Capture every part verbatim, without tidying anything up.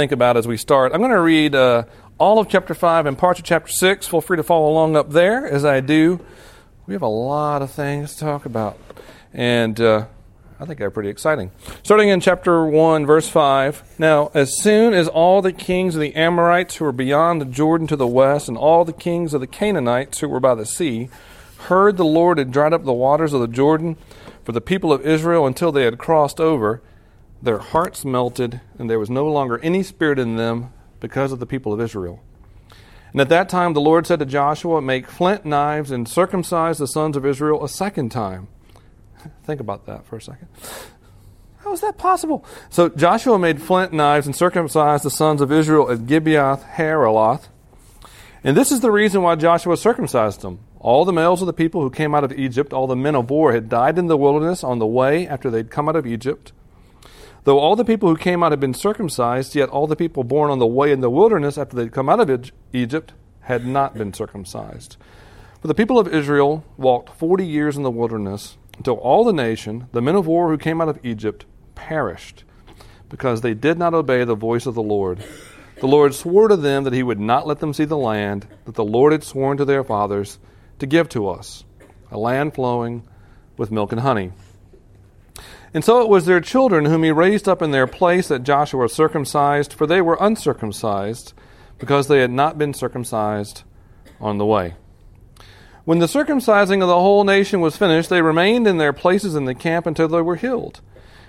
think about as we start. I'm going to read uh, all of chapter five and parts of chapter six. Feel free to follow along up there as I do. We have a lot of things to talk about, and uh, I think they're pretty exciting. Starting in chapter one, verse five. Now, as soon as all the kings of the Amorites who were beyond the Jordan to the west, and all the kings of the Canaanites who were by the sea, heard the Lord had dried up the waters of the Jordan for the people of Israel until they had crossed over, their hearts melted, and there was no longer any spirit in them because of the people of Israel. And at that time the Lord said to Joshua, make flint knives and circumcise the sons of Israel a second time. Think about that for a second. How is that possible? So Joshua made flint knives and circumcised the sons of Israel at Gibeoth Haraloth. And this is the reason why Joshua circumcised them. All the males of the people who came out of Egypt, all the men of war, had died in the wilderness on the way after they'd come out of Egypt. Though all the people who came out had been circumcised, yet all the people born on the way in the wilderness after they'd come out of Egypt had not been circumcised. But the people of Israel walked forty years in the wilderness until all the nation, the men of war who came out of Egypt, perished because they did not obey the voice of the Lord. The Lord swore to them that he would not let them see the land that the Lord had sworn to their fathers to give to us, a land flowing with milk and honey. And so it was their children whom he raised up in their place that Joshua circumcised, for they were uncircumcised, because they had not been circumcised on the way. When the circumcising of the whole nation was finished, they remained in their places in the camp until they were healed.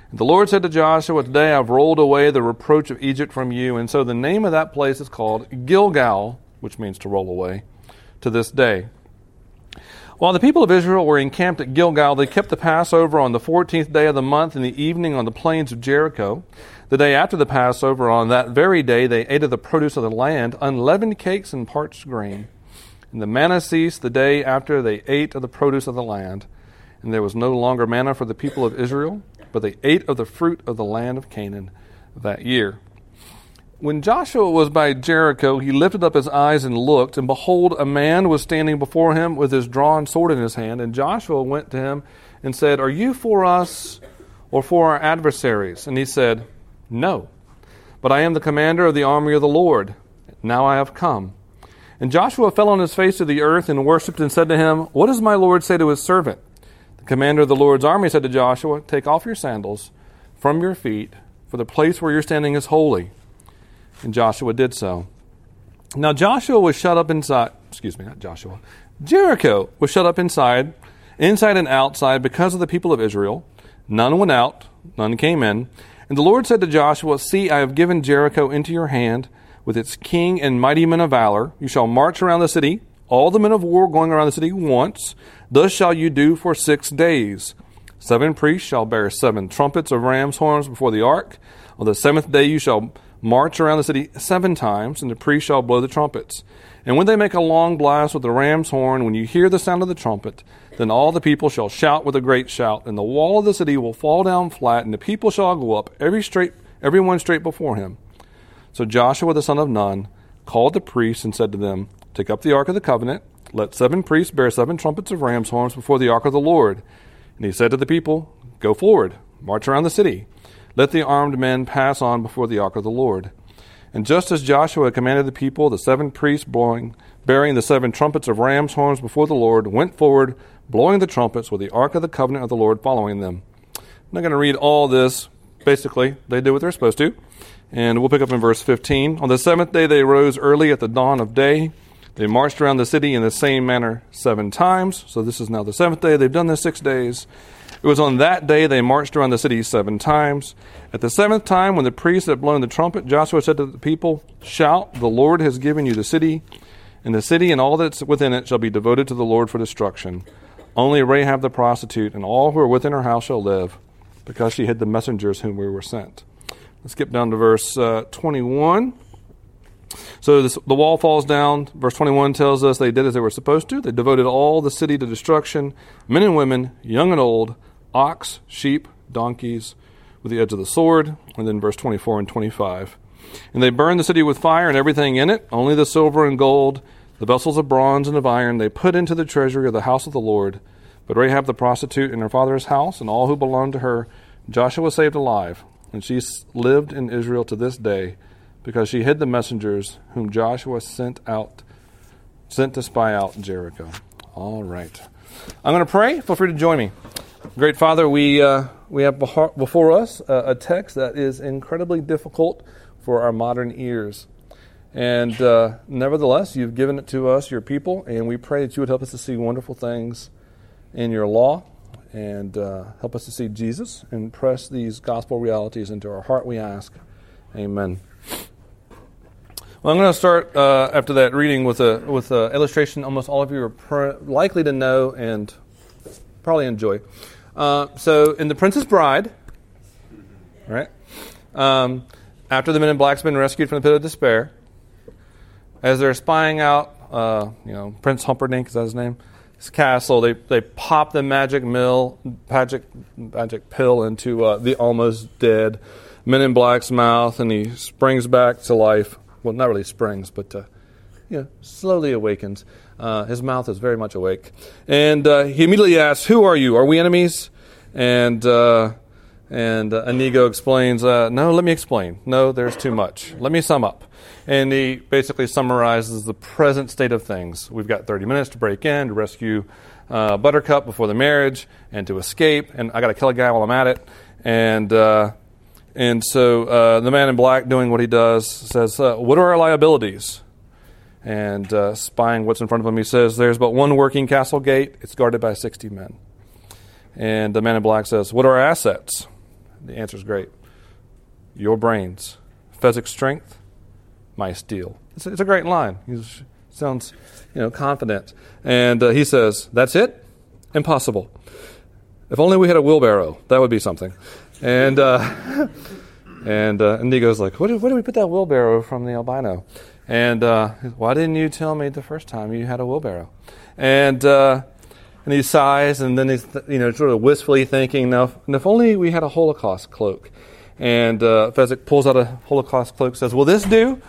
And the Lord said to Joshua, today I've rolled away the reproach of Egypt from you. And so the name of that place is called Gilgal, which means to roll away, to this day. While the people of Israel were encamped at Gilgal, they kept the Passover on the fourteenth day of the month in the evening on the plains of Jericho. The day after the Passover, on that very day, they ate of the produce of the land, unleavened cakes and parched grain. And the manna ceased the day after they ate of the produce of the land. And there was no longer manna for the people of Israel, but they ate of the fruit of the land of Canaan that year. When Joshua was by Jericho, he lifted up his eyes and looked, and behold, a man was standing before him with his drawn sword in his hand. And Joshua went to him and said, are you for us or for our adversaries? And he said, no, but I am the commander of the army of the Lord. Now I have come. And Joshua fell on his face to the earth and worshipped and said to him, what does my Lord say to his servant? The commander of the Lord's army said to Joshua, take off your sandals from your feet, for the place where you're standing is holy. And Joshua did so. Now Joshua was shut up inside, excuse me, not Joshua, Jericho was shut up inside, inside and outside because of the people of Israel. None went out, none came in. And the Lord said to Joshua, see, I have given Jericho into your hand with its king and mighty men of valor. You shall march around the city, all the men of war going around the city once. Thus shall you do for six days. Seven priests shall bear seven trumpets of ram's horns before the ark. On the seventh day you shall march around the city seven times, and the priests shall blow the trumpets. And when they make a long blast with the ram's horn, when you hear the sound of the trumpet, then all the people shall shout with a great shout, and the wall of the city will fall down flat, and the people shall go up, every straight, everyone straight before him. So Joshua the son of Nun called the priests and said to them, take up the Ark of the Covenant, let seven priests bear seven trumpets of ram's horns before the Ark of the Lord. And he said to the people, go forward, march around the city. Let the armed men pass on before the ark of the Lord. And just as Joshua commanded the people, the seven priests blowing, bearing the seven trumpets of ram's horns before the Lord went forward, blowing the trumpets with the ark of the covenant of the Lord following them. I'm not going to read all this. Basically, they did what they're supposed to. And we'll pick up in verse fifteen. On the seventh day they rose early at the dawn of day. They marched around the city in the same manner seven times. So this is now the seventh day. They've done this six days. It was on that day they marched around the city seven times. At the seventh time, when the priests had blown the trumpet, Joshua said to the people, shout, the Lord has given you the city, and the city and all that's within it shall be devoted to the Lord for destruction. Only Rahab the prostitute and all who are within her house shall live, because she hid the messengers whom we were sent. Let's skip down to verse uh, twenty-one. So this, the wall falls down. Verse twenty-one tells us they did as they were supposed to. They devoted all the city to destruction, men and women, young and old, ox, sheep, donkeys, with the edge of the sword. And then verse twenty-four and twenty-five. And they burned the city with fire and everything in it, only the silver and gold, the vessels of bronze and of iron, they put into the treasury of the house of the Lord. But Rahab the prostitute and her father's house and all who belonged to her, Joshua saved alive. And she lived in Israel to this day, because she hid the messengers whom Joshua sent out, sent to spy out Jericho. All right. I'm going to pray. Feel free to join me. Great Father, we uh, we have before us uh, a text that is incredibly difficult for our modern ears. And uh, nevertheless, you've given it to us, your people, and we pray that you would help us to see wonderful things in your law and uh, help us to see Jesus and press these gospel realities into our heart, we ask. Amen. Well, I'm going to start uh, after that reading with a with an illustration almost all of you are per- likely to know and probably enjoy. Uh, so, in The Princess Bride, right? Um, after the men in black's been rescued from the pit of despair, as they're spying out, uh, you know, Prince Humperdinck, is that his name? His castle. They they pop the magic mill, magic magic pill into uh, the almost dead men in black's mouth, and he springs back to life. Well, not really springs, but uh, you know, slowly awakens. Uh, his mouth is very much awake. And uh, he immediately asks, who are you? Are we enemies? And uh, and uh, Inigo explains, uh, no, let me explain. No, there's too much. Let me sum up. And he basically summarizes the present state of things. We've got thirty minutes to break in, to rescue uh, Buttercup before the marriage, and to escape. And I got to kill a guy while I'm at it. And... Uh, And so uh, the man in black, doing what he does, says, uh, what are our liabilities? And uh, spying what's in front of him, he says, there's but one working castle gate. It's guarded by sixty men. And the man in black says, what are our assets? The answer's great. Your brains. Fezzik's strength. My steel. It's a, it's a great line. He sounds, you know, confident. And uh, he says, that's it? Impossible. If only we had a wheelbarrow. That would be something. And uh, and uh, Inigo's like, where did, where did we put that wheelbarrow from the albino? And uh, why didn't you tell me the first time you had a wheelbarrow? And uh, and he sighs, and then he's th- you know sort of wistfully thinking, now if, and if only we had a Holocaust cloak. And uh, Fezzik pulls out a Holocaust cloak, says, will this do?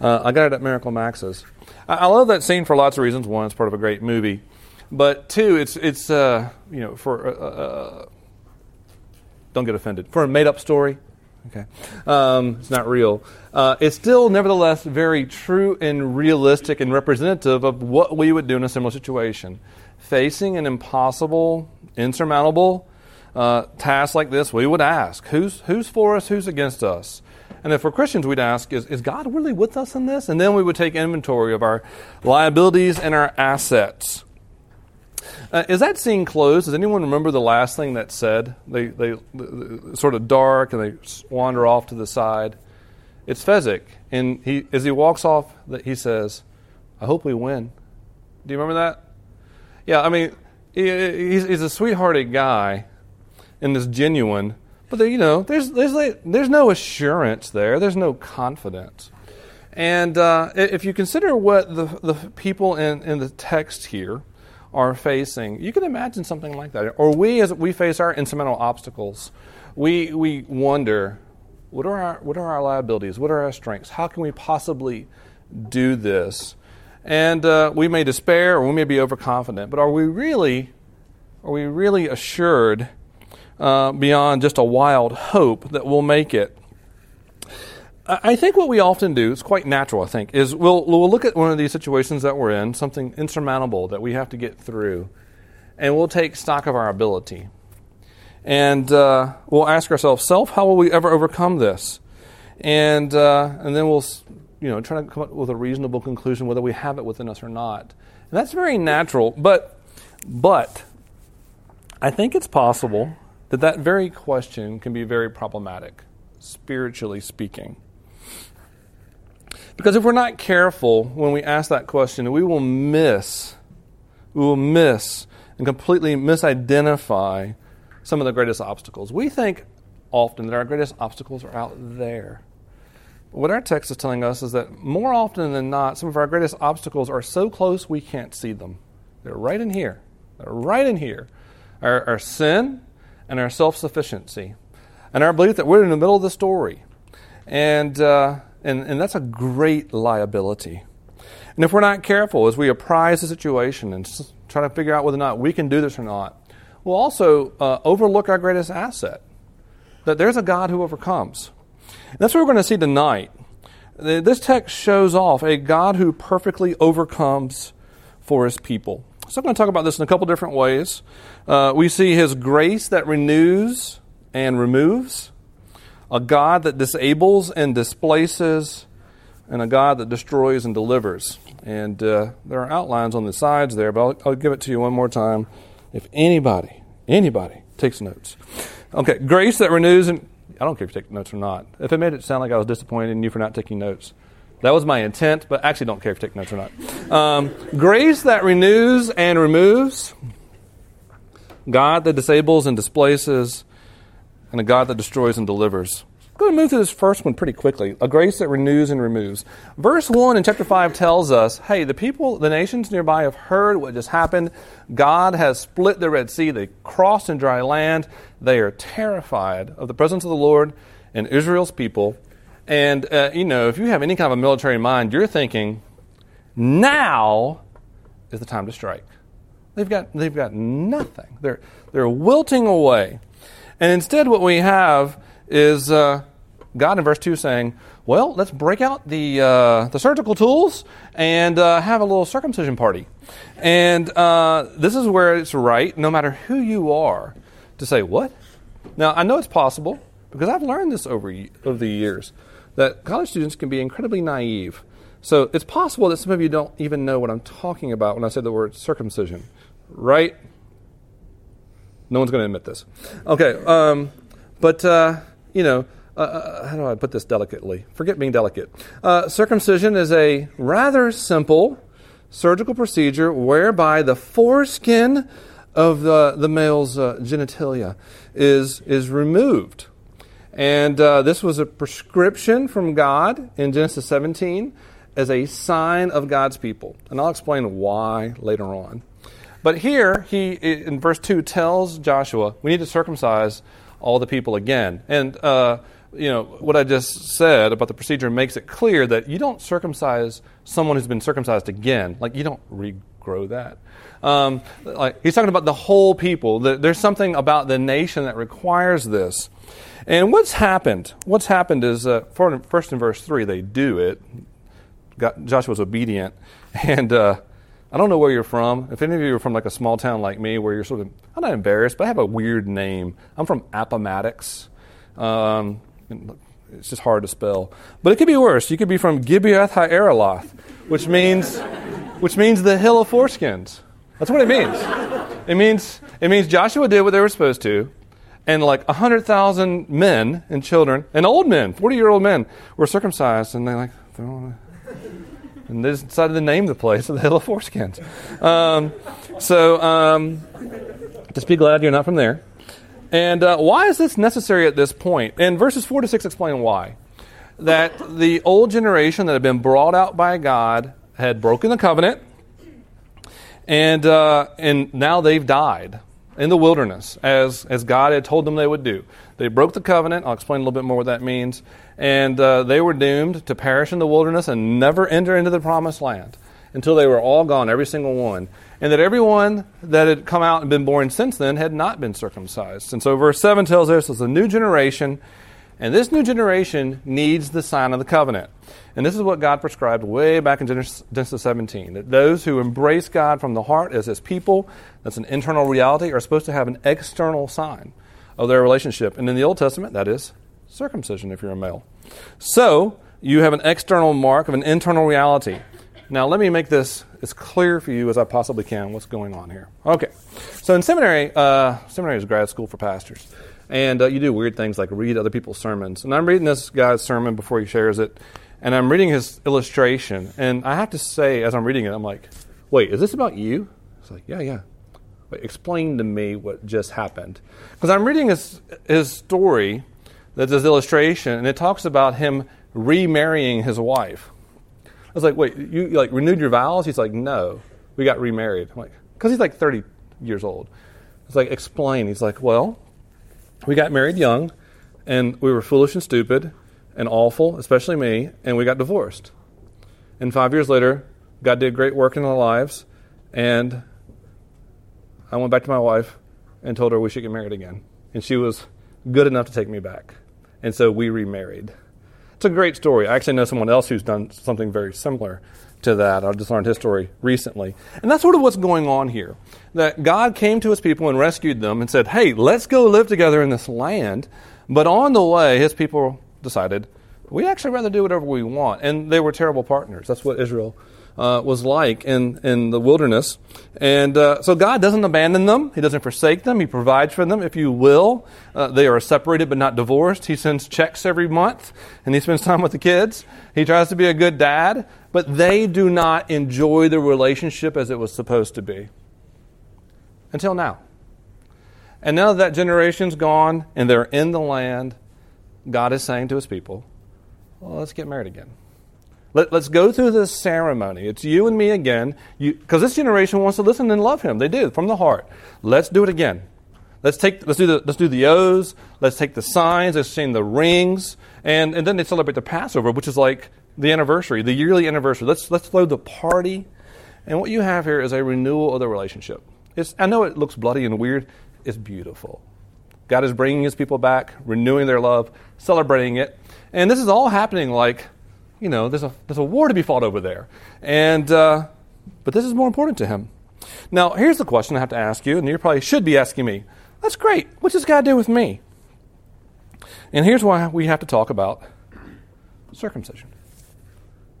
Uh, I got it at Miracle Max's. I-, I love that scene for lots of reasons. One, it's part of a great movie, but two, it's it's uh, you know for. Uh, uh, Don't get offended. For a made-up story, okay, um, it's not real. Uh, it's still, nevertheless, very true and realistic and representative of what we would do in a similar situation. Facing an impossible, insurmountable uh, task like this, we would ask, who's who's for us, who's against us? And if we're Christians, we'd ask, is, is God really with us in this? And then we would take inventory of our liabilities and our assets. Uh, is that scene closed? Does anyone remember the last thing that's said? They, they they sort of dark and they wander off to the side. It's Fezzik, and he as he walks off, he says, "I hope we win." Do you remember that? Yeah, I mean, he, he's, he's a sweethearted guy, and this genuine, but they, you know, there's there's there's no assurance there. There's no confidence. And uh, if you consider what the the people in, in the text here are facing, you can imagine something like that. Or we, as we face our insurmountable obstacles, we we wonder, what are our what are our liabilities? What are our strengths? How can we possibly do this? And uh, we may despair, or we may be overconfident. But are we really, are we really assured uh, beyond just a wild hope that we'll make it? I think what we often do, it's quite natural, I think, is we'll we'll look at one of these situations that we're in, something insurmountable that we have to get through, and we'll take stock of our ability. And uh, we'll ask ourselves, self, how will we ever overcome this? And uh, and then we'll you know try to come up with a reasonable conclusion whether we have it within us or not. And that's very natural, but but I think it's possible that that very question can be very problematic, spiritually speaking. Because if we're not careful when we ask that question, we will miss, we will miss and completely misidentify some of the greatest obstacles. We think often that our greatest obstacles are out there. But what our text is telling us is that more often than not, some of our greatest obstacles are so close we can't see them. They're right in here. They're right in here. Our, our sin and our self-sufficiency and our belief that we're in the middle of the story. And... uh And, and that's a great liability. And if we're not careful as we apprise the situation and s- try to figure out whether or not we can do this or not, we'll also uh, overlook our greatest asset, that there's a God who overcomes. And that's what we're going to see tonight. This text shows off a God who perfectly overcomes for his people. So I'm going to talk about this in a couple different ways. Uh, we see his grace that renews and removes, a God that disables and displaces, and a God that destroys and delivers. And uh, there are outlines on the sides there, but I'll, I'll give it to you one more time if anybody, anybody takes notes. Okay, grace that renews and... I don't care if you take notes or not. If it made it sound like I was disappointed in you for not taking notes, that was my intent, but I actually don't care if you take notes or not. Um, grace that renews and removes, God that disables and displaces, and a God that destroys and delivers. I'm going to move through this first one pretty quickly. A grace that renews and removes. Verse one in chapter five tells us, hey, the people, the nations nearby have heard what just happened. God has split the Red Sea. They crossed in dry land. They are terrified of the presence of the Lord and Israel's people. And, uh, you know, if you have any kind of a military mind, you're thinking, now is the time to strike. They've got they've got nothing. They're, they're wilting away. And instead what we have is uh, God in verse two saying, well, let's break out the uh, the surgical tools and uh, have a little circumcision party. And uh, this is where it's right, no matter who you are, to say, what? Now, I know it's possible, because I've learned this over, over the years, that college students can be incredibly naive. So it's possible that some of you don't even know what I'm talking about when I say the word circumcision, right? No one's going to admit this. Okay, um, but, uh, you know, uh, how do I put this delicately? Forget being delicate. Uh, circumcision is a rather simple surgical procedure whereby the foreskin of the, the male's uh, genitalia is is removed. And uh, this was a prescription from God in Genesis seventeen as a sign of God's people. And I'll explain why later on. But here, he in verse two tells Joshua, we need to circumcise all the people again. And, uh, you know, what I just said about the procedure makes it clear that you don't circumcise someone who's been circumcised again. Like, you don't regrow that. Um, like he's talking about the whole people. There's something about the nation that requires this. And what's happened? What's happened is, uh, first in verse three, they do it. God, Joshua's obedient. And uh, I don't know where you're from. If any of you are from like a small town like me where you're sort of, I'm not embarrassed, but I have a weird name. I'm from Appomattox. Um, it's just hard to spell. But it could be worse. You could be from Gibeoth Haraloth, which means, which means the hill of foreskins. That's what it means. It means, it means Joshua did what they were supposed to. And like one hundred thousand men and children and old men, forty-year-old men, were circumcised. And they like, they don't and they decided to name the place the Hill of Foreskins. Um, so um, just be glad you're not from there. And uh, why is this necessary at this point? And verses four to six explain why. That the old generation that had been brought out by God had broken the covenant. And uh, and now they've died in the wilderness, as as God had told them they would do. They broke the covenant. I'll explain a little bit more what that means. And uh, they were doomed to perish in the wilderness and never enter into the promised land until they were all gone, every single one. And that everyone that had come out and been born since then had not been circumcised. And so verse seven tells us it's a new generation, and this new generation needs the sign of the covenant. And this is what God prescribed way back in Genesis seventeen, that those who embrace God from the heart as his people, that's an internal reality, are supposed to have an external sign of their relationship. And in the Old Testament, that is circumcision if you're a male. So you have an external mark of an internal reality. Now let me make this as clear for you as I possibly can what's going on here. Okay, so in seminary, uh, seminary is grad school for pastors. And uh, you do weird things like read other people's sermons. And I'm reading this guy's sermon before he shares it. And I'm reading his illustration, and I have to say, as I'm reading it, I'm like, wait, is this about you? It's like, yeah, yeah. Wait, explain to me what just happened. Because I'm reading his, his story, that's his illustration, and it talks about him remarrying his wife. I was like, wait, you like renewed your vows? He's like, no, we got remarried. I'm like, because he's like thirty years old. It's like, explain. He's like, well, we got married young, and we were foolish and stupid and awful, especially me, and we got divorced. And five years later, God did great work in our lives, and I went back to my wife and told her we should get married again. And she was good enough to take me back. And so we remarried. It's a great story. I actually know someone else who's done something very similar to that. I just learned his story recently. And that's sort of what's going on here. That God came to his people and rescued them and said, hey, let's go live together in this land. But on the way, his people decided, we actually rather do whatever we want. And they were terrible partners. That's what Israel uh, was like in, in the wilderness. And uh, so God doesn't abandon them. He doesn't forsake them. He provides for them, if you will. Uh, they are separated but not divorced. He sends checks every month, and he spends time with the kids. He tries to be a good dad. But they do not enjoy the relationship as it was supposed to be. Until now. And now that generation's gone and they're in the land, God is saying to his people, well, let's get married again. Let, let's go through this ceremony. It's you and me again. Because this generation wants to listen and love him. They do, from the heart. Let's do it again. Let's take. Let's do the. Let's do the oaths. Let's take the signs. Let's change the rings. And and then they celebrate the Passover, which is like the anniversary, the yearly anniversary. Let's let's throw the party. And what you have here is a renewal of the relationship. It's. I know it looks bloody and weird. It's beautiful. God is bringing his people back, renewing their love, celebrating it. And this is all happening like, you know, there's a there's a war to be fought over there. And uh, but this is more important to him. Now, here's the question I have to ask you, and you probably should be asking me. That's great. What does God do with me? And here's why we have to talk about circumcision.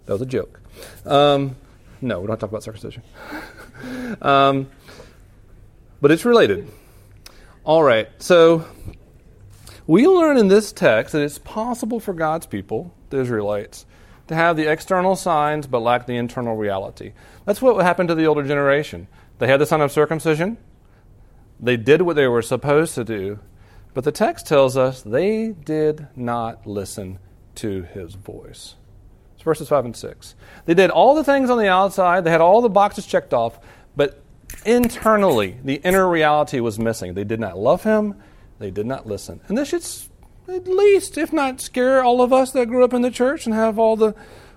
That was a joke. Um, no, we don't talk about circumcision. um, but it's related. All right, so we learn in this text that it's possible for God's people, the Israelites, to have the external signs but lack the internal reality. That's what happened to the older generation. They had the sign of circumcision. They did what they were supposed to do, but the text tells us they did not listen to his voice. It's verses five and six. They did all the things on the outside. They had all the boxes checked off, but internally, the inner reality was missing. They did not love him. They did not listen. And this should at least, if not scare all of us that grew up in the church and have all the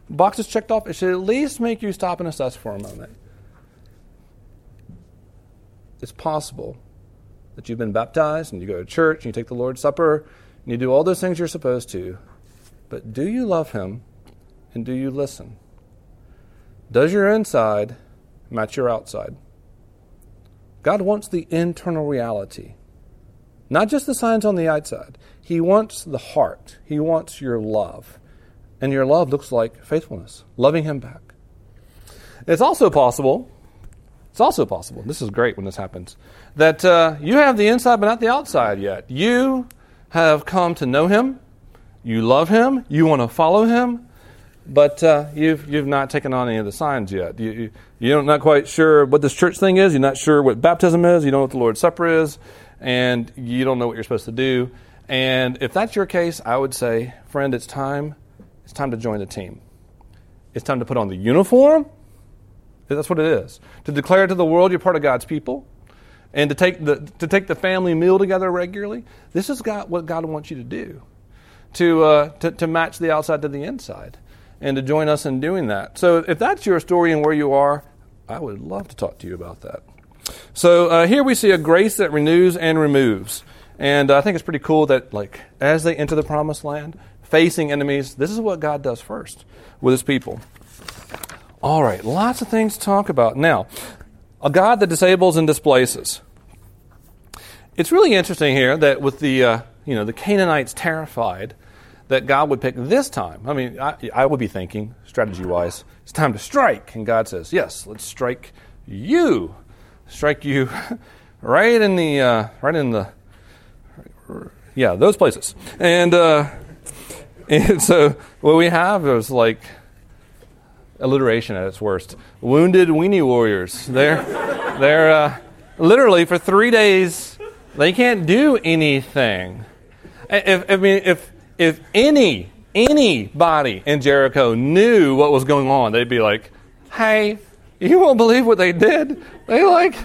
boxes checked off, it should at least make you stop and assess for a moment. It's possible that you've been baptized and you go to church and you take the Lord's Supper and you do all those things you're supposed to. But do you love him and do you listen? Does your inside match your outside? God wants the internal reality, not just the signs on the outside. He wants the heart. He wants your love. And your love looks like faithfulness, loving him back. It's also possible... It's also possible, this is great when this happens, that uh, you have the inside but not the outside yet. You have come to know him, you love him, you want to follow him, but uh, you've you've not taken on any of the signs yet. You, you, you're not quite sure what this church thing is, you're not sure what baptism is, you don't know what the Lord's Supper is, and you don't know what you're supposed to do. And if that's your case, I would say, friend, it's time. It's time to join the team. It's time to put on the uniform. That's what it is. To declare to the world you're part of God's people and to take the to take the family meal together regularly. This is God, what God wants you to do, to, uh, to, to match the outside to the inside and to join us in doing that. So if that's your story and where you are, I would love to talk to you about that. So uh, here we see a grace that renews and removes. And I think it's pretty cool that like as they enter the promised land, facing enemies, this is what God does first with his people. All right, lots of things to talk about. Now, a God that disables and displaces. It's really interesting here that with the uh, you know the Canaanites terrified that God would pick this time. I mean, I, I would be thinking, strategy-wise, it's time to strike. And God says, yes, let's strike you. Strike you right in the, uh, right in the, yeah, those places. And, uh, and so what we have is like, alliteration at its worst. Wounded weenie warriors. They're, they're uh, literally for three days they can't do anything. If, I mean, if if any anybody in Jericho knew what was going on, they'd be like, "Hey, you won't believe what they did. They like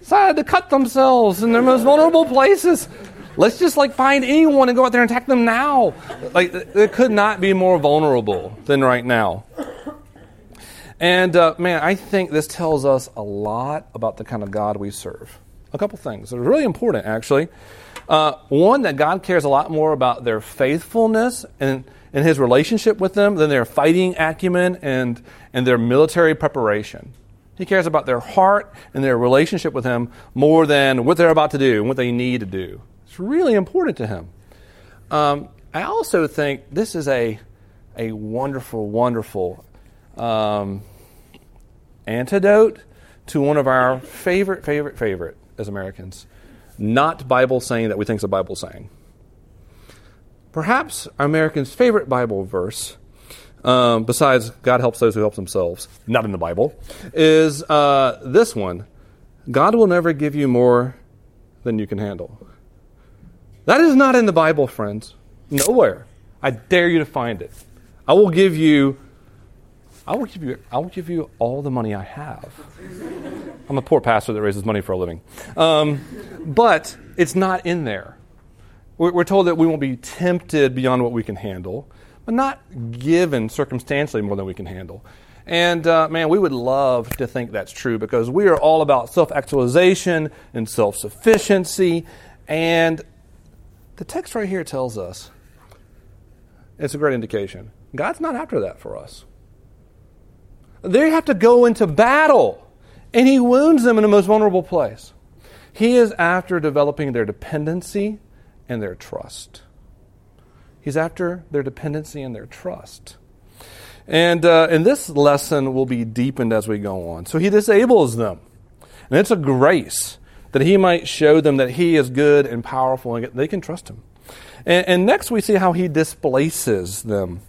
decided to cut themselves in their most vulnerable places. Let's just like find anyone and go out there and attack them now." Like they could not be more vulnerable than right now. And, uh, man, I think this tells us a lot about the kind of God we serve. a couple things that are really important, actually. Uh, one, that God cares a lot more about their faithfulness and, and his relationship with them than their fighting acumen and, and their military preparation. He cares about their heart and their relationship with him more than what they're about to do and what they need to do. It's really important to him. Um, I also think this is a a wonderful, wonderful um, antidote to one of our favorite, favorite, favorite as Americans, not Bible saying that we think is a Bible saying. Perhaps our Americans' favorite Bible verse, um, besides God helps those who help themselves, not in the Bible, is uh, this one. God will never give you more than you can handle. That is not in the Bible, friends. Nowhere. I dare you to find it. I will give you I will give you I will give you all the money I have. I'm a poor pastor that raises money for a living. Um, but it's not in there. We're, we're told that we won't be tempted beyond what we can handle, but not given circumstantially more than we can handle. And, uh, man, we would love to think that's true because we are all about self-actualization and self-sufficiency. And the text right here tells us, it's a great indication, God's not after that for us. They have to go into battle, and he wounds them in the most vulnerable place. He is after developing their dependency and their trust. He's after their dependency and their trust. And, uh, and this lesson will be deepened as we go on. So he disables them, and it's a grace that he might show them that he is good and powerful and they can trust him. And, and next we see how he displaces them.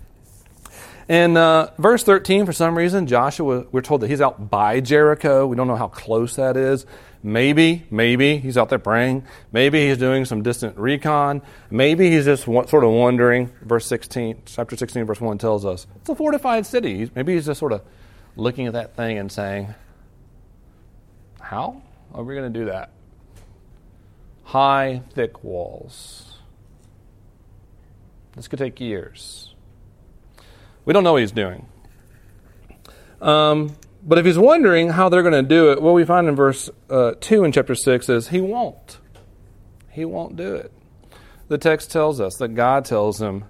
In uh, verse thirteen, for some reason, Joshua, we're told that he's out by Jericho. We don't know how close that is. Maybe, maybe he's out there praying. Maybe he's doing some distant recon. Maybe he's just sort of wandering. Verse sixteen, chapter sixteen, verse one tells us it's a fortified city. Maybe he's just sort of looking at that thing and saying, how are we going to do that? High, thick walls. This could take years. We don't know what he's doing. Um, but if he's wondering how they're going to do it, what we find in verse uh, two in chapter six is he won't. He won't do it. The text tells us that God tells him,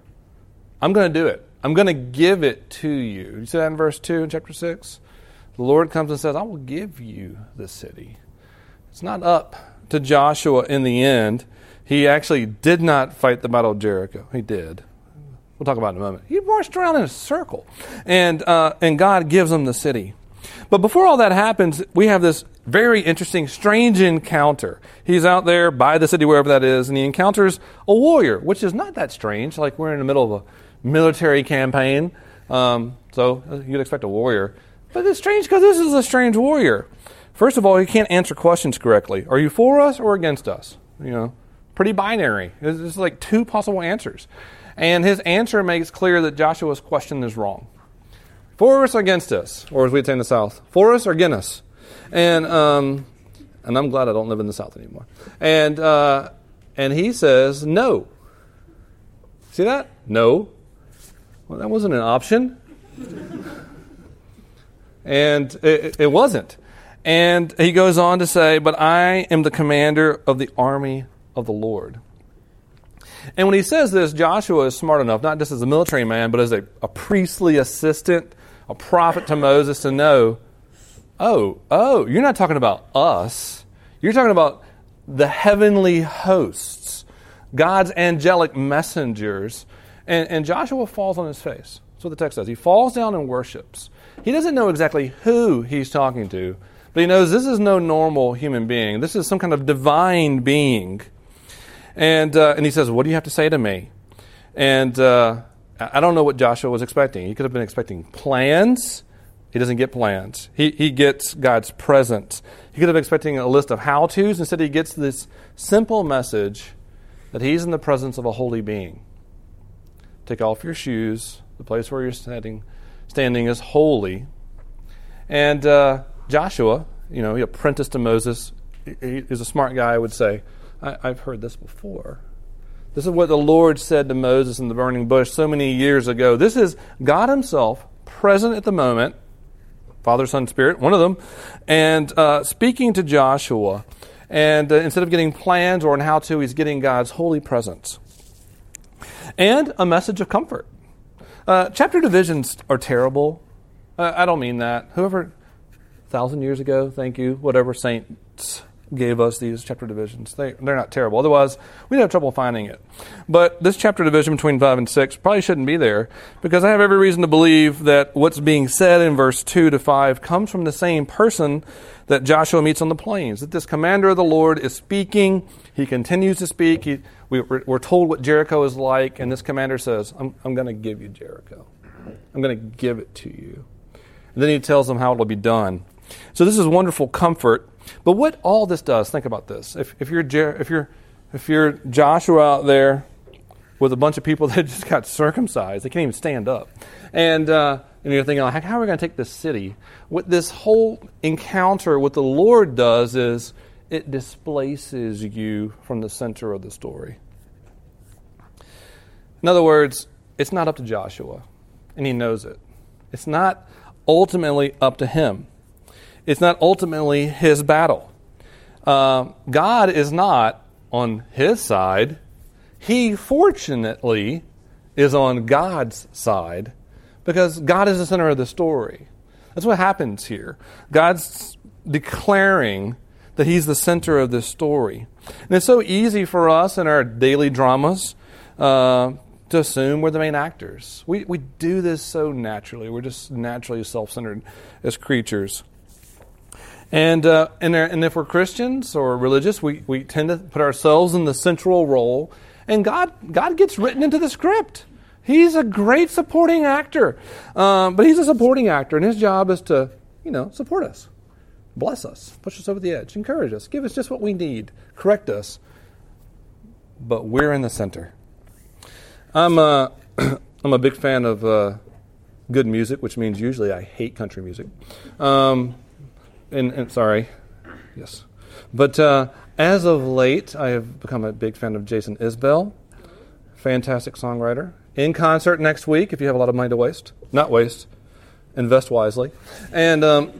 I'm going to do it. I'm going to give it to you. You see that in verse two in chapter six? The Lord comes and says, I will give you the city. It's not up to Joshua in the end. He actually did not fight the battle of Jericho. He did. We'll talk about it in a moment. He marched around in a circle, and uh, and God gives him the city. But before all that happens, we have this very interesting, strange encounter. He's out there by the city, wherever that is, and he encounters a warrior, which is not that strange. Like, we're in the middle of a military campaign, um, so you'd expect a warrior. But it's strange because this is a strange warrior. First of all, he can't answer questions correctly. Are you for us or against us? You know, pretty binary. There's like two possible answers. And his answer makes clear that Joshua's question is wrong. For us or against us? Or as we'd say in the South, for us or against us? And, um, and I'm glad I don't live in the South anymore. And, uh, and he says, no. See that? No. Well, that wasn't an option. And it, it wasn't. And he goes on to say, but I am the commander of the army of the Lord. And when he says this, Joshua is smart enough, not just as a military man, but as a, a priestly assistant, a prophet to Moses, to know, oh, oh, you're not talking about us. You're talking about the heavenly hosts, God's angelic messengers. And, and Joshua falls on his face. That's what the text says. He falls down and worships. He doesn't know exactly who he's talking to, but he knows this is no normal human being. This is some kind of divine being. And uh, and he says, what do you have to say to me? And uh, I don't know what Joshua was expecting. He could have been expecting plans. He doesn't get plans. He he gets God's presence. He could have been expecting a list of how-tos. Instead, he gets this simple message that he's in the presence of a holy being. Take off your shoes. The place where you're standing standing is holy. And uh, Joshua, you know, he apprenticed to Moses. He is a smart guy, I would say. I, I've heard this before. This is what the Lord said to Moses in the burning bush so many years ago. This is God himself present at the moment, Father, Son, Spirit, one of them, and uh, speaking to Joshua. And uh, instead of getting plans or an how-to, he's getting God's holy presence. And a message of comfort. Uh, chapter divisions are terrible. Uh, I don't mean that. Whoever, a thousand years ago, thank you, whatever saints gave us these chapter divisions. They, they're not terrible. Otherwise, we'd have trouble finding it. But this chapter division between five and six probably shouldn't be there, because I have every reason to believe that what's being said in verse two to five comes from the same person that Joshua meets on the plains, that this commander of the Lord is speaking. He continues to speak. He, we, we're told what Jericho is like, and this commander says, I'm, I'm going to give you Jericho. I'm going to give it to you. And then he tells them how it will be done. So this is wonderful comfort. But what all this does, think about this. If, if you're Jer- if you're if you're Joshua out there with a bunch of people that just got circumcised, they can't even stand up, and uh, and you're thinking, like, how are we going to take this city? What this whole encounter with the Lord does is it displaces you from the center of the story. In other words, it's not up to Joshua, and he knows it. It's not ultimately up to him. It's not ultimately his battle. Uh, God is not on his side. He, fortunately, is on God's side, because God is the center of the story. That's what happens here. God's declaring that he's the center of the story. And it's so easy for us in our daily dramas uh, to assume we're the main actors. We, we do this so naturally. We're just naturally self-centered as creatures. And uh, and, there, and if we're Christians or religious, we, we tend to put ourselves in the central role. And God God gets written into the script. He's a great supporting actor. Um, but he's a supporting actor, and his job is to, you know, support us, bless us, push us over the edge, encourage us, give us just what we need, correct us. But we're in the center. I'm uh, I'm a big fan of uh, good music, which means usually I hate country music. Um And, and sorry, yes, but uh, as of late, I have become a big fan of Jason Isbell, fantastic songwriter. In concert next week, if you have a lot of money to waste, not waste, invest wisely. And um,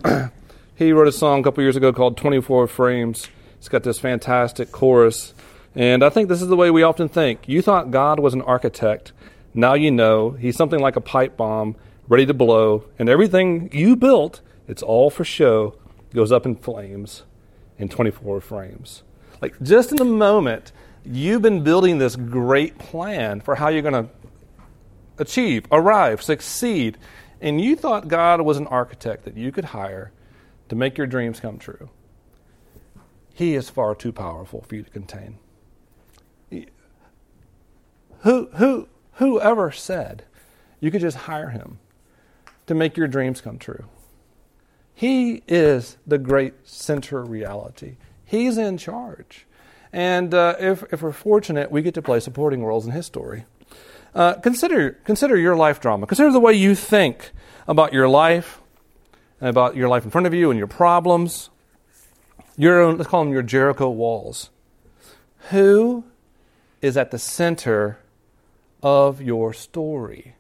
he wrote a song a couple years ago called twenty-four frames. It's got this fantastic chorus, and I think this is the way we often think. You thought God was an architect. Now you know he's something like a pipe bomb, ready to blow, and everything you built, it's all for show, goes up in flames in twenty-four frames. Like, just in a moment, you've been building this great plan for how you're going to achieve, arrive, succeed. And you thought God was an architect that you could hire to make your dreams come true. He is far too powerful for you to contain. Who, who, whoever said you could just hire him to make your dreams come true? He is the great center reality. He's in charge. And uh, if, if we're fortunate, we get to play supporting roles in his story. Uh, consider, consider your life drama. Consider the way you think about your life, and about your life in front of you and your problems. Your own, let's call them your Jericho walls. Who is at the center of your story?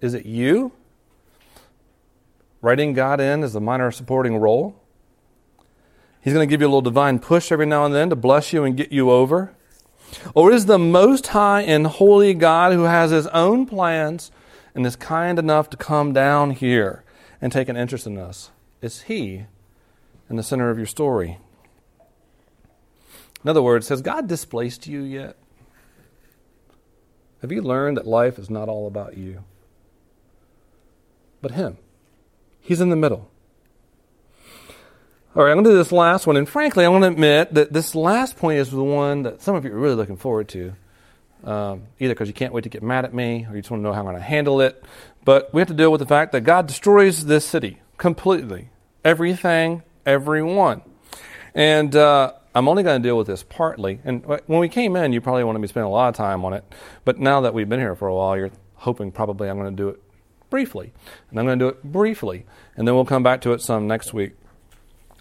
Is it you? Writing God in as a minor supporting role. He's going to give you a little divine push every now and then to bless you and get you over. Or is the Most High and Holy God, who has his own plans and is kind enough to come down here and take an interest in us? Is he in the center of your story? In other words, has God displaced you yet? Have you learned that life is not all about you, but him? He's in the middle. All right, I'm going to do this last one. And frankly, I want to admit that this last point is the one that some of you are really looking forward to, um, either because you can't wait to get mad at me or you just want to know how I'm going to handle it. But we have to deal with the fact that God destroys this city completely, everything, everyone. And uh, I'm only going to deal with this partly. And when we came in, you probably wanted me to spend a lot of time on it. But now that we've been here for a while, you're hoping probably I'm going to do it briefly, and I'm going to do it briefly, and then we'll come back to it some next week.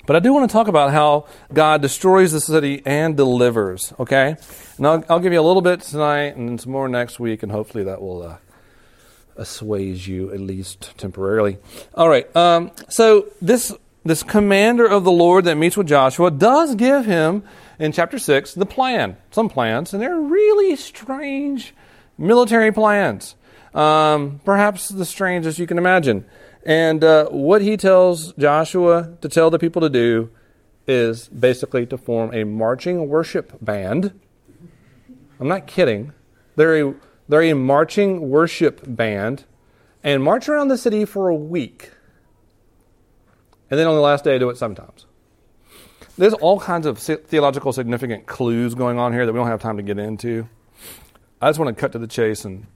But I do want to talk about how God destroys the city and delivers, okay? And I'll, I'll give you a little bit tonight and some more next week, and hopefully that will uh, assuage you, at least temporarily. All right, um, so this this commander of the Lord that meets with Joshua does give him, in chapter six, the plan. Some plans, and they're really strange military plans. Um, perhaps the strangest you can imagine. And uh, what he tells Joshua to tell the people to do is basically to form a marching worship band. I'm not kidding. They're a, they're a marching worship band and march around the city for a week. And then on the last day, do it sometimes. There's all kinds of theological significant clues going on here that we don't have time to get into. I just want to cut to the chase and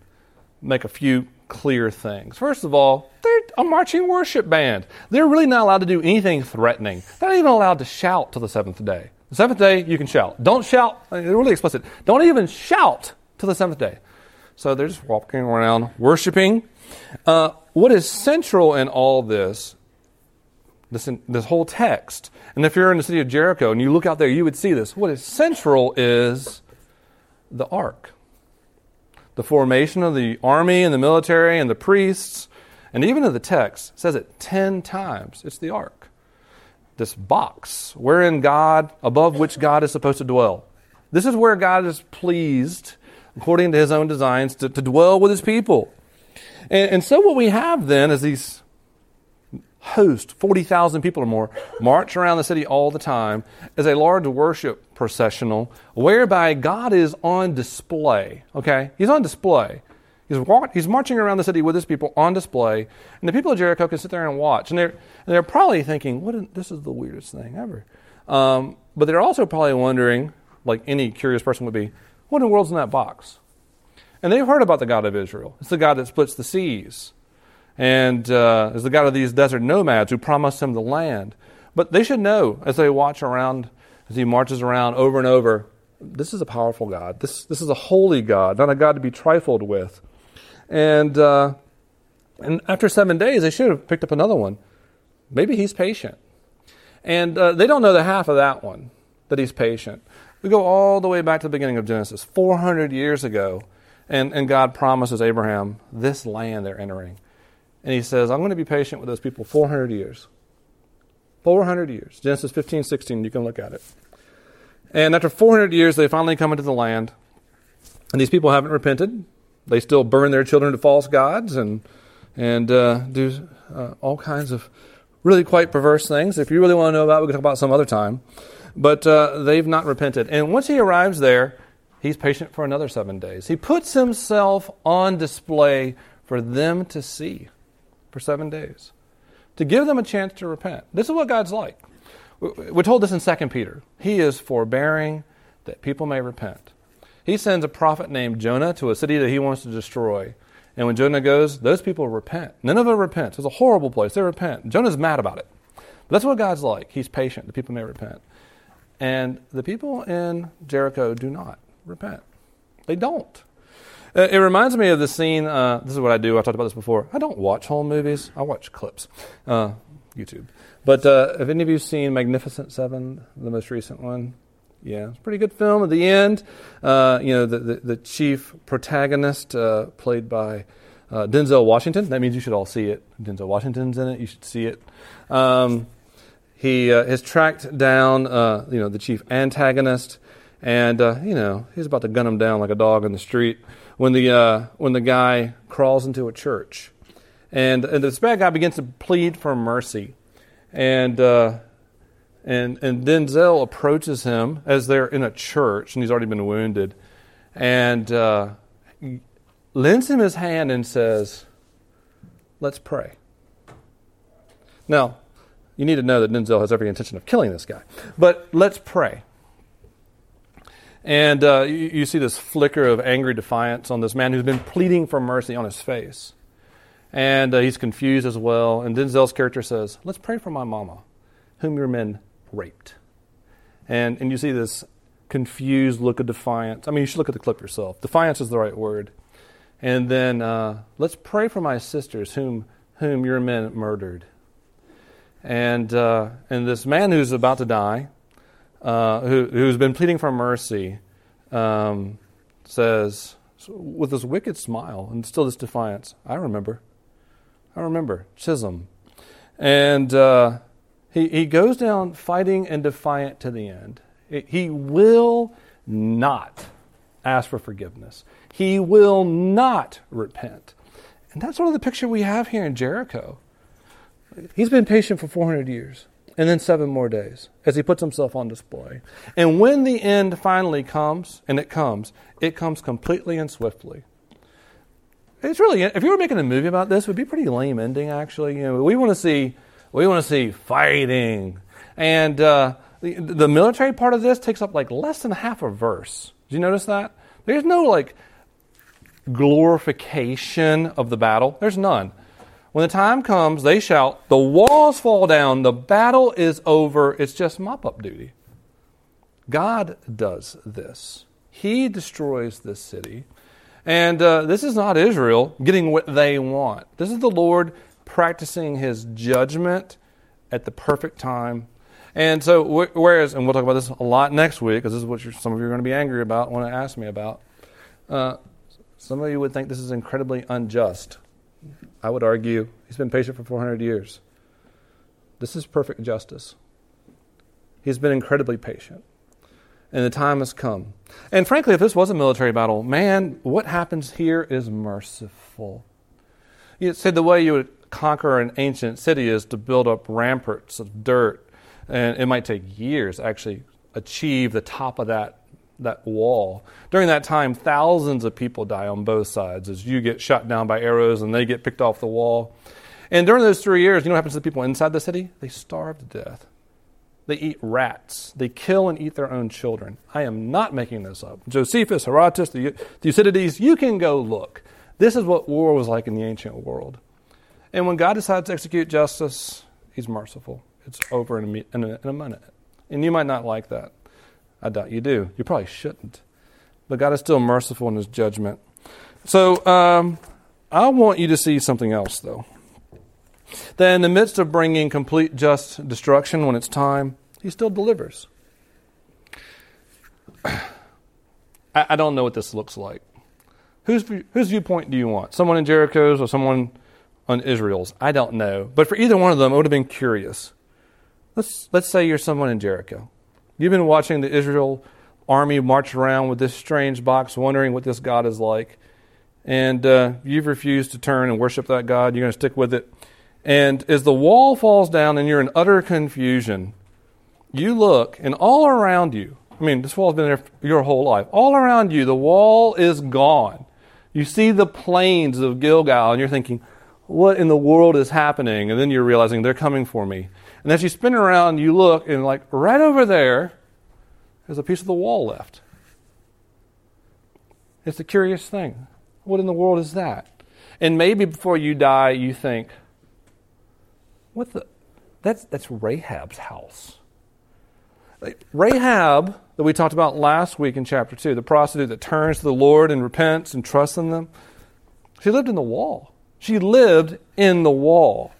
make a few clear things. First of all, they're a marching worship band. They're really not allowed to do anything threatening. They're not even allowed to shout till the seventh day. The seventh day, you can shout. Don't shout. They're really explicit. Don't even shout till the seventh day. So they're just walking around, worshiping. Uh, what is central in all this, this, in, this whole text, and if you're in the city of Jericho and you look out there, you would see this. What is central is the ark. The formation of the army and the military and the priests, and even of the text, says it ten times. It's the ark. This box, wherein God, above which God is supposed to dwell. This is where God is pleased, according to his own designs, to, to dwell with his people. And, and so what we have then is these hosts, forty thousand people or more, march around the city all the time as a large worship processional whereby God is on display. Okay? He's on display. He's walk, he's marching around the city with his people on display, and the people of Jericho can sit there and watch. And they're, and they're probably thinking, "What? Is, this is the weirdest thing ever." Um, but they're also probably wondering, like any curious person would be, what in the world's in that box? And they've heard about the God of Israel. It's the God that splits the seas. And uh, is the God of these desert nomads who promised him the land. But they should know, as they watch around, as he marches around over and over, this is a powerful God. This this is a holy God, not a God to be trifled with. And uh, and after seven days, they should have picked up another one. Maybe he's patient. And uh, they don't know the half of that one, that he's patient. We go all the way back to the beginning of Genesis, four hundred years ago, and, and God promises Abraham this land they're entering. And he says, I'm going to be patient with those people four hundred years. four hundred years. Genesis fifteen, sixteen, you can look at it. And after four hundred years, they finally come into the land. And these people haven't repented. They still burn their children to false gods and and uh, do uh, all kinds of really quite perverse things. If you really want to know about it, we can talk about it some other time. But uh, they've not repented. And once he arrives there, he's patient for another seven days. He puts himself on display for them to see. For seven days, to give them a chance to repent. This is what God's like. We're told this in Second Peter. He is forbearing that people may repent. He sends a prophet named Jonah to a city that he wants to destroy. And when Jonah goes, those people repent. Nineveh repents. It's a horrible place. They repent. Jonah's mad about it. But that's what God's like. He's patient that people may repent. And the people in Jericho do not repent. They don't. It reminds me of the scene, uh, this is what I do, I've talked about this before. I don't watch whole movies, I watch clips, uh, YouTube. But uh, have any of you seen Magnificent Seven, the most recent one? Yeah, it's a pretty good film at the end. Uh, you know, the, the, the chief protagonist uh, played by uh, Denzel Washington. That means you should all see it. Denzel Washington's in it, you should see it. Um, he uh, has tracked down, uh, you know, the chief antagonist. And, uh, you know, he's about to gun him down like a dog in the street when the uh, when the guy crawls into a church. And, and this bad guy begins to plead for mercy. And, uh, and, and Denzel approaches him as they're in a church, and he's already been wounded, and uh, lends him his hand and says, let's pray. Now, you need to know that Denzel has every intention of killing this guy. But let's pray. And uh, you, you see this flicker of angry defiance on this man who's been pleading for mercy on his face. And uh, he's confused as well. And Denzel's character says, let's pray for my mama, whom your men raped. And and you see this confused look of defiance. I mean, you should look at the clip yourself. Defiance is the right word. And then, uh, let's pray for my sisters, whom whom your men murdered. And uh, and this man who's about to die, Uh, who, who's been pleading for mercy, um, says, with this wicked smile and still this defiance, I remember. I remember Chisholm. And uh, He, he goes down fighting and defiant to the end. He will not ask for forgiveness. He will not repent. And that's sort of the picture we have here in Jericho. He's been patient for four hundred years and then seven more days as he puts himself on display. And when the end finally comes, and it comes, it comes completely and swiftly. It's really, if you were making a movie about this, it would be a pretty lame ending, actually. You know, we want to see, we want to see fighting. And uh, the, the military part of this takes up like less than half a verse. Did you notice that? There's no like glorification of the battle. There's none. When the time comes, they shout, the walls fall down, the battle is over. It's just mop-up duty. God does this. He destroys this city. And uh, this is not Israel getting what they want. This is the Lord practicing his judgment at the perfect time. And so, wh- whereas, and we'll talk about this a lot next week, because this is what you're, some of you are going to be angry about, want to ask me about. Uh, some of you would think this is incredibly unjust. I would argue he's been patient for four hundred years. This is perfect justice. He's been incredibly patient. And the time has come. And frankly, if this was a military battle, man, what happens here is merciful. You said the way you would conquer an ancient city is to build up ramparts of dirt. And it might take years to actually achieve the top of that that wall. During that time, thousands of people die on both sides as you get shot down by arrows and they get picked off the wall. And during those three years, you know what happens to the people inside the city? They starve to death. They eat rats. They kill and eat their own children. I am not making this up. Josephus, Herodotus, the Thucydides, you can go look. This is what war was like in the ancient world. And when God decides to execute justice, he's merciful. It's over in a, in a, in a minute. And you might not like that. I doubt you do. You probably shouldn't. But God is still merciful in his judgment. So um, I want you to see something else, though. That in the midst of bringing complete just destruction when it's time, he still delivers. I, I don't know what this looks like. Whose, whose viewpoint do you want? Someone in Jericho's or someone on Israel's? I don't know. But for either one of them, I would have been curious. Let's, let's say you're someone in Jericho. You've been watching the Israel army march around with this strange box, wondering what this God is like. And uh, you've refused to turn and worship that God. You're going to stick with it. And as the wall falls down and you're in utter confusion, you look and all around you, I mean, this wall's been there your whole life. All around you, the wall is gone. You see the plains of Gilgal and you're thinking, what in the world is happening? And then you're realizing they're coming for me. And as you spin around, you look and like right over there, there's a piece of the wall left. It's a curious thing. What in the world is that? And maybe before you die, you think, what the? That's that's Rahab's house. Like, Rahab, that we talked about last week in chapter two, the prostitute that turns to the Lord and repents and trusts in them. She lived in the wall. She lived in the wall.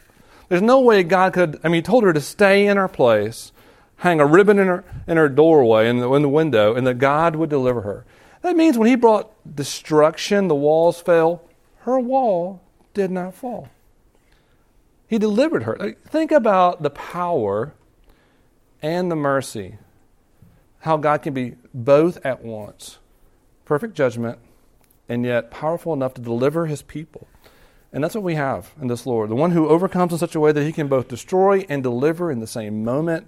There's no way God could. I mean, he told her to stay in her place, hang a ribbon in her in her doorway in the, in the window, and that God would deliver her. That means when he brought destruction, the walls fell. Her wall did not fall. He delivered her. Think about the power and the mercy. How God can be both at once. Perfect judgment and yet powerful enough to deliver his people. And that's what we have in this Lord. The one who overcomes in such a way that he can both destroy and deliver in the same moment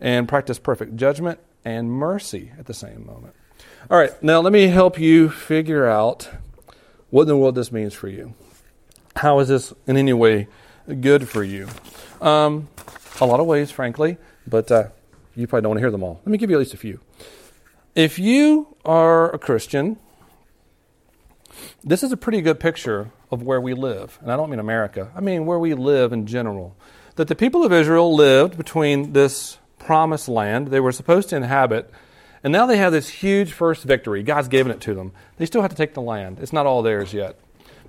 and practice perfect judgment and mercy at the same moment. All right, now let me help you figure out what in the world this means for you. How is this in any way good for you? Um, a lot of ways, frankly, but uh, you probably don't want to hear them all. Let me give you at least a few. If you are a Christian, this is a pretty good picture of where we live. And I don't mean America. I mean where we live in general. That the people of Israel lived between this promised land they were supposed to inhabit, and now they have this huge first victory. God's given it to them. They still have to take the land. It's not all theirs yet.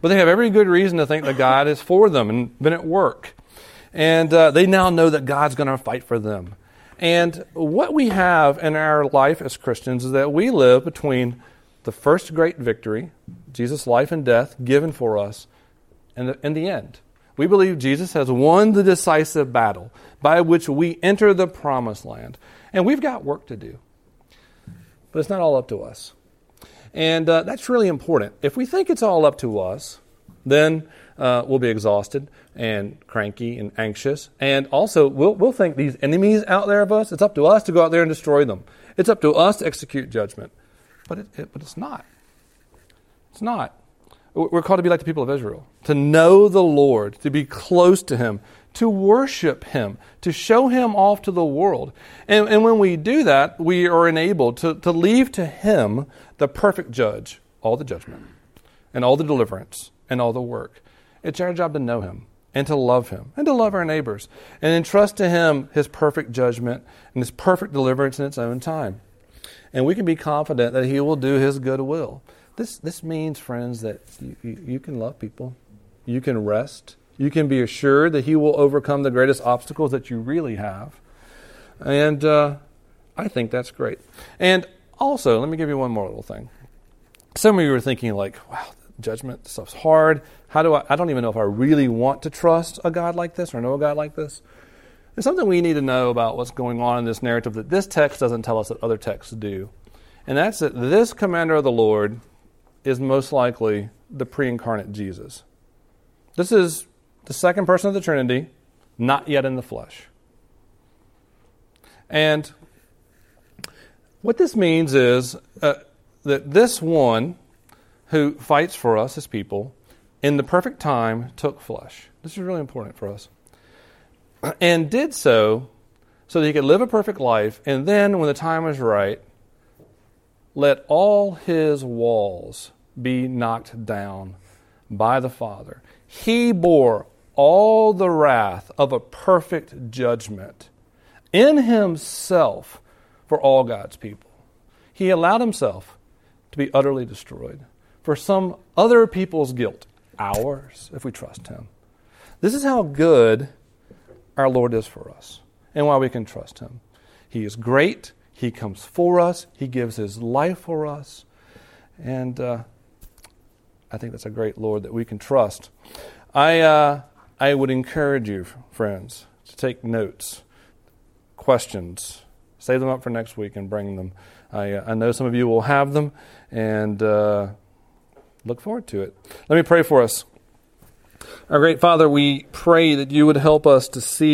But they have every good reason to think that God is for them and been at work. And uh, they now know that God's going to fight for them. And what we have in our life as Christians is that we live between the first great victory, Jesus' life and death given for us, and the, and the end. we believe Jesus has won the decisive battle by which we enter the promised land. And we've got work to do. But it's not all up to us. And uh, that's really important. If we think it's all up to us, then uh, we'll be exhausted and cranky and anxious. And also, we'll, we'll think these enemies out there of us, it's up to us to go out there and destroy them. It's up to us to execute judgment. But it, it, but it's not. It's not. We're called to be like the people of Israel, to know the Lord, to be close to Him, to worship Him, to show Him off to the world. And, and when we do that, we are enabled to, to leave to Him, the perfect judge, all the judgment and all the deliverance and all the work. It's our job to know Him and to love Him and to love our neighbors and entrust to Him His perfect judgment and His perfect deliverance in its own time. And we can be confident that He will do His good will. This this means, friends, that you, you, you can love people. You can rest. You can be assured that He will overcome the greatest obstacles that you really have. And uh, I think that's great. And also, let me give you one more little thing. Some of you are thinking like, wow, judgment stuff's hard. How do I, I don't even know if I really want to trust a God like this or know a God like this. There's something we need to know about what's going on in this narrative that this text doesn't tell us that other texts do. And that's that this commander of the Lord is most likely the pre-incarnate Jesus. This is the second person of the Trinity, not yet in the flesh. And what this means is uh, that this one who fights for us, His people, in the perfect time took flesh. This is really important for us. And did so, so that He could live a perfect life, and then when the time was right, let all His walls be knocked down by the Father. He bore all the wrath of a perfect judgment in Himself for all God's people. He allowed Himself to be utterly destroyed for some other people's guilt, ours, if we trust Him. This is how good our Lord is for us, and why we can trust Him. He is great. He comes for us. He gives His life for us. And uh, I think that's a great Lord that we can trust. I uh, I would encourage you, friends, to take notes, questions. Save them up for next week and bring them. I, uh, I know some of you will have them, and uh, look forward to it. Let me pray for us. Our great Father, we pray that You would help us to see